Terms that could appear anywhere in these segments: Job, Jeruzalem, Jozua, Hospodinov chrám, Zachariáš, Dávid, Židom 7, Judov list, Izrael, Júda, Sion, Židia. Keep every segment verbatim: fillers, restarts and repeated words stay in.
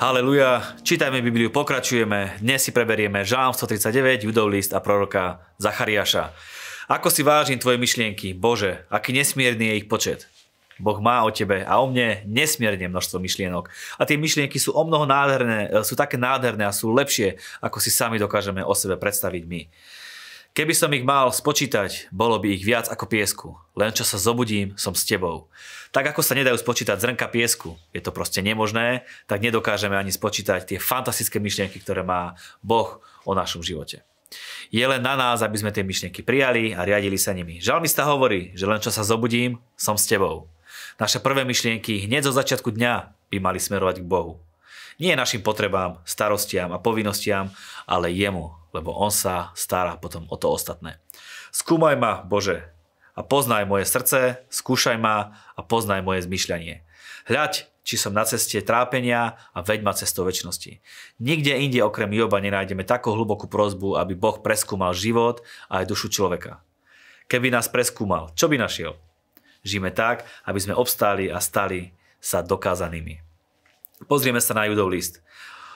Haleluja, čítajme Bibliu, pokračujeme. Dnes si preberieme Žalm stotridsaťdeväť, Judov list a proroka Zachariáša. Ako si vážim tvoje myšlienky, Bože, aký nesmierny je ich počet. Boh má o tebe a o mne nesmierne množstvo myšlienok. A tie myšlienky sú o mnoho nádherné, sú také nádherné a sú lepšie, ako si sami dokážeme o sebe predstaviť my. Keby som ich mal spočítať, bolo by ich viac ako piesku. Len čo sa zobudím, som s tebou. Tak ako sa nedajú spočítať zrnka piesku, je to proste nemožné, tak nedokážeme ani spočítať tie fantastické myšlienky, ktoré má Boh o našom živote. Je len na nás, aby sme tie myšlienky prijali a riadili sa nimi. Žalmista hovorí, že len čo sa zobudím, som s tebou. Naše prvé myšlienky hneď zo začiatku dňa by mali smerovať k Bohu. Nie našim potrebám, starostiam a povinnostiam, ale jemu, lebo on sa stará potom o to ostatné. Skúmaj ma, Bože, a poznaj moje srdce, skúšaj ma a poznaj moje zmyšľanie. Hľaď, či som na ceste trápenia a veď ma cestou večnosti. Nikde inde okrem Joba nenájdeme takú hlbokú prosbu, aby Boh preskúmal život a aj dušu človeka. Keby nás preskúmal, čo by našiel? Žijeme tak, aby sme obstáli a stali sa dokázanými. Pozrieme sa na Judov list.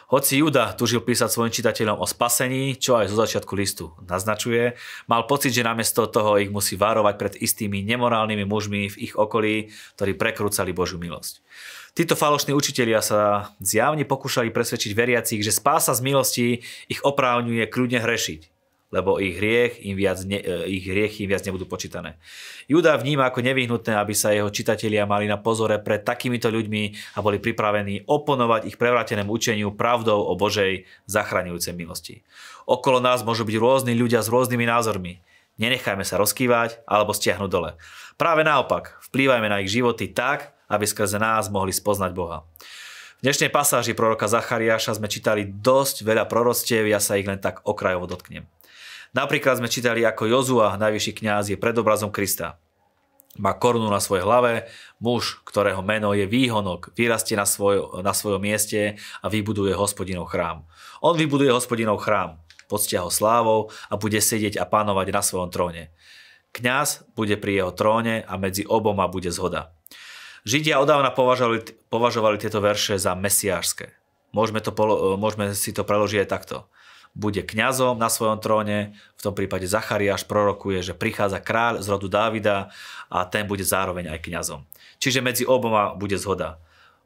Hoci Juda tužil písať svojim čitateľom o spasení, čo aj zo začiatku listu naznačuje, mal pocit, že namiesto toho ich musí varovať pred istými nemorálnymi mužmi v ich okolí, ktorí prekrúcali Božiu milosť. Títo falošní učitelia sa zjavne pokúšali presvedčiť veriacich, že spása z milosti ich oprávňuje kľudne hrešiť, lebo ich, hriech im viac ne, ich hriechy im viac nebudú počítané. Júda vníma ako nevyhnutné, aby sa jeho čitatelia mali na pozore pred takýmito ľuďmi a boli pripravení oponovať ich prevrátenému učeniu pravdou o Božej zachraňujúcej milosti. Okolo nás môžu byť rôzni ľudia s rôznymi názormi. Nenechajme sa rozkývať alebo stiahnuť dole. Práve naopak, vplývajme na ich životy tak, aby skrze nás mohli spoznať Boha. V dnešnej pasáži proroka Zachariáša sme čítali dosť veľa proroctiev, ja sa ich len tak okrajovo dotknem. Napríklad sme čítali, ako Jozua, najvyšší kňaz, je predobrazom Krista. Má korunu na svojej hlave, muž, ktorého meno je Výhonok, vyrastie na, svoj, na svojom mieste a vybuduje Hospodinov chrám. On vybuduje Hospodinov chrám, poctia ho slávou a bude sedieť a panovať na svojom tróne. Kňaz bude pri jeho tróne a medzi oboma bude zhoda. Židia odávna považovali, považovali tieto verše za mesiášske. Môžeme, to, môžeme si to preložiť aj takto. Bude kňazom na svojom tróne, v tom prípade Zachariáš prorokuje, že prichádza kráľ z rodu Dávida a ten bude zároveň aj kňazom. Čiže medzi oboma bude zhoda.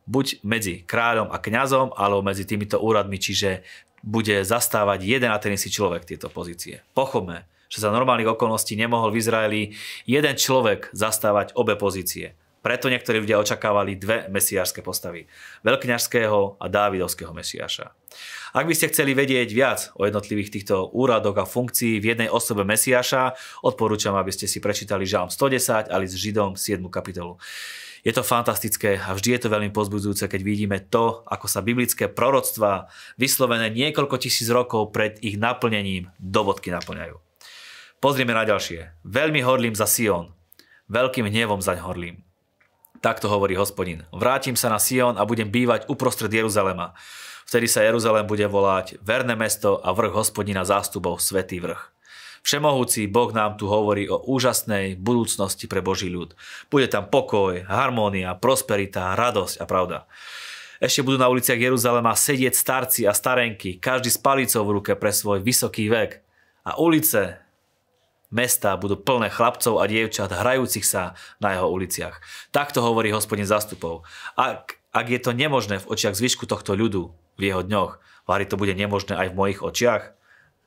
Buď medzi kráľom a kňazom, alebo medzi týmito úradmi, čiže bude zastávať jeden a ten istý človek tieto pozície. Pochopme, že za normálnych okolností nemohol v Izraeli jeden človek zastávať obe pozície. Preto niektorí ľudia očakávali dve mesiášske postavy, veľkňažského a dávidovského mesiáša. Ak by ste chceli vedieť viac o jednotlivých týchto úradoch a funkcií v jednej osobe mesiáša, odporúčam, aby ste si prečítali Žalm stodesať a list Židom siedmu kapitolu. Je to fantastické a vždy je to veľmi pozbudzujúce, keď vidíme to, ako sa biblické proroctvá vyslovené niekoľko tisíc rokov pred ich naplnením do bodky naplňajú. Pozrime na ďalšie. Veľmi horlím za Sion, veľkým hnevom zaň horlím. Takto hovorí Hospodin. Vrátim sa na Sion a budem bývať uprostred Jeruzalema. Vtedy sa Jeruzalem bude volať verné mesto a vrch Hospodina zástupov, svätý vrch. Všemohúci Boh nám tu hovorí o úžasnej budúcnosti pre Boží ľud. Bude tam pokoj, harmónia, prosperita, radosť a pravda. Ešte budú na uliciach Jeruzalema sedieť starci a starenky, každý s palicou v ruke pre svoj vysoký vek. A ulice mesta budú plné chlapcov a dievčat, hrajúcich sa na jeho uliciach. Takto hovorí Hospodin zástupov. Ak, ak je to nemožné v očiach zvyšku tohto ľudu v jeho dňoch, vari to bude nemožné aj v mojich očiach?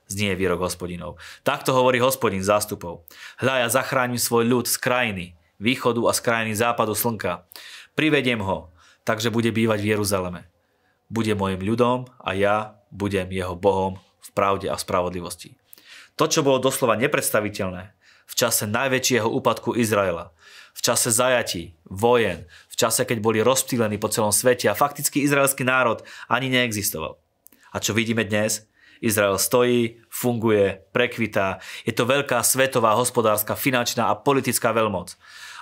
Znie výrok Hospodinov. Takto hovorí Hospodin zástupov. Hľa, ja zachránim svoj ľud z krajiny východu a z krajiny západu slnka. Privediem ho, takže bude bývať v Jeruzaleme. Bude mojim ľudom a ja budem jeho Bohom v pravde a v spravodlivosti. To, čo bolo doslova nepredstaviteľné v čase najväčšieho úpadku Izraela, v čase zajatí, vojen, v čase, keď boli rozptýlení po celom svete a fakticky izraelský národ ani neexistoval. A čo vidíme dnes? Izrael stojí, funguje, prekvitá. Je to veľká svetová, hospodárska, finančná a politická veľmoc.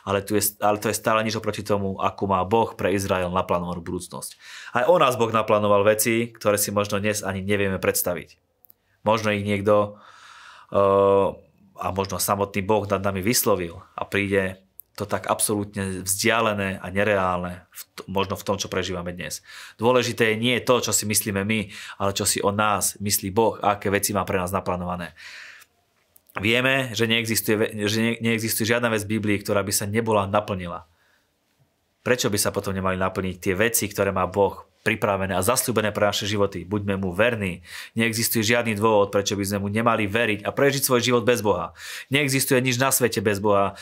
Ale, tu je, ale to je stále nič oproti tomu, akú má Boh pre Izrael naplánovanú budúcnosť. Aj o nás Boh naplánoval veci, ktoré si možno dnes ani nevieme predstaviť. Možno ich niekto... a možno samotný Boh nad nami vyslovil a príde to tak absolútne vzdialené a nereálne, v to, možno v tom, čo prežívame dnes. Dôležité je nie to, čo si myslíme my, ale čo si o nás myslí Boh a aké veci má pre nás naplánované. Vieme, že neexistuje, že ne, neexistuje žiadna vec v Biblii, ktorá by sa nebola naplnila. Prečo by sa potom nemali naplniť tie veci, ktoré má Boh pripravené a zasľúbené pre naše životy? Buďme mu verní. Neexistuje žiadny dôvod, prečo by sme mu nemali veriť a prežiť svoj život bez Boha. Neexistuje nič na svete bez Boha,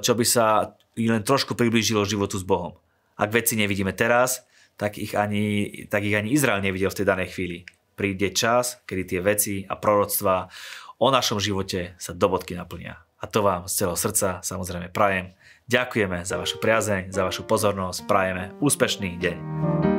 čo by sa len trošku priblížilo životu s Bohom. Ak veci nevidíme teraz, tak ich ani, tak ich ani Izrael nevidel v tej danej chvíli. Príde čas, kedy tie veci a proroctvá o našom živote sa do bodky naplnia. A to vám z celého srdca samozrejme prajem. Ďakujeme za vašu priazeň, za vašu pozornosť. Prajeme úspešný deň.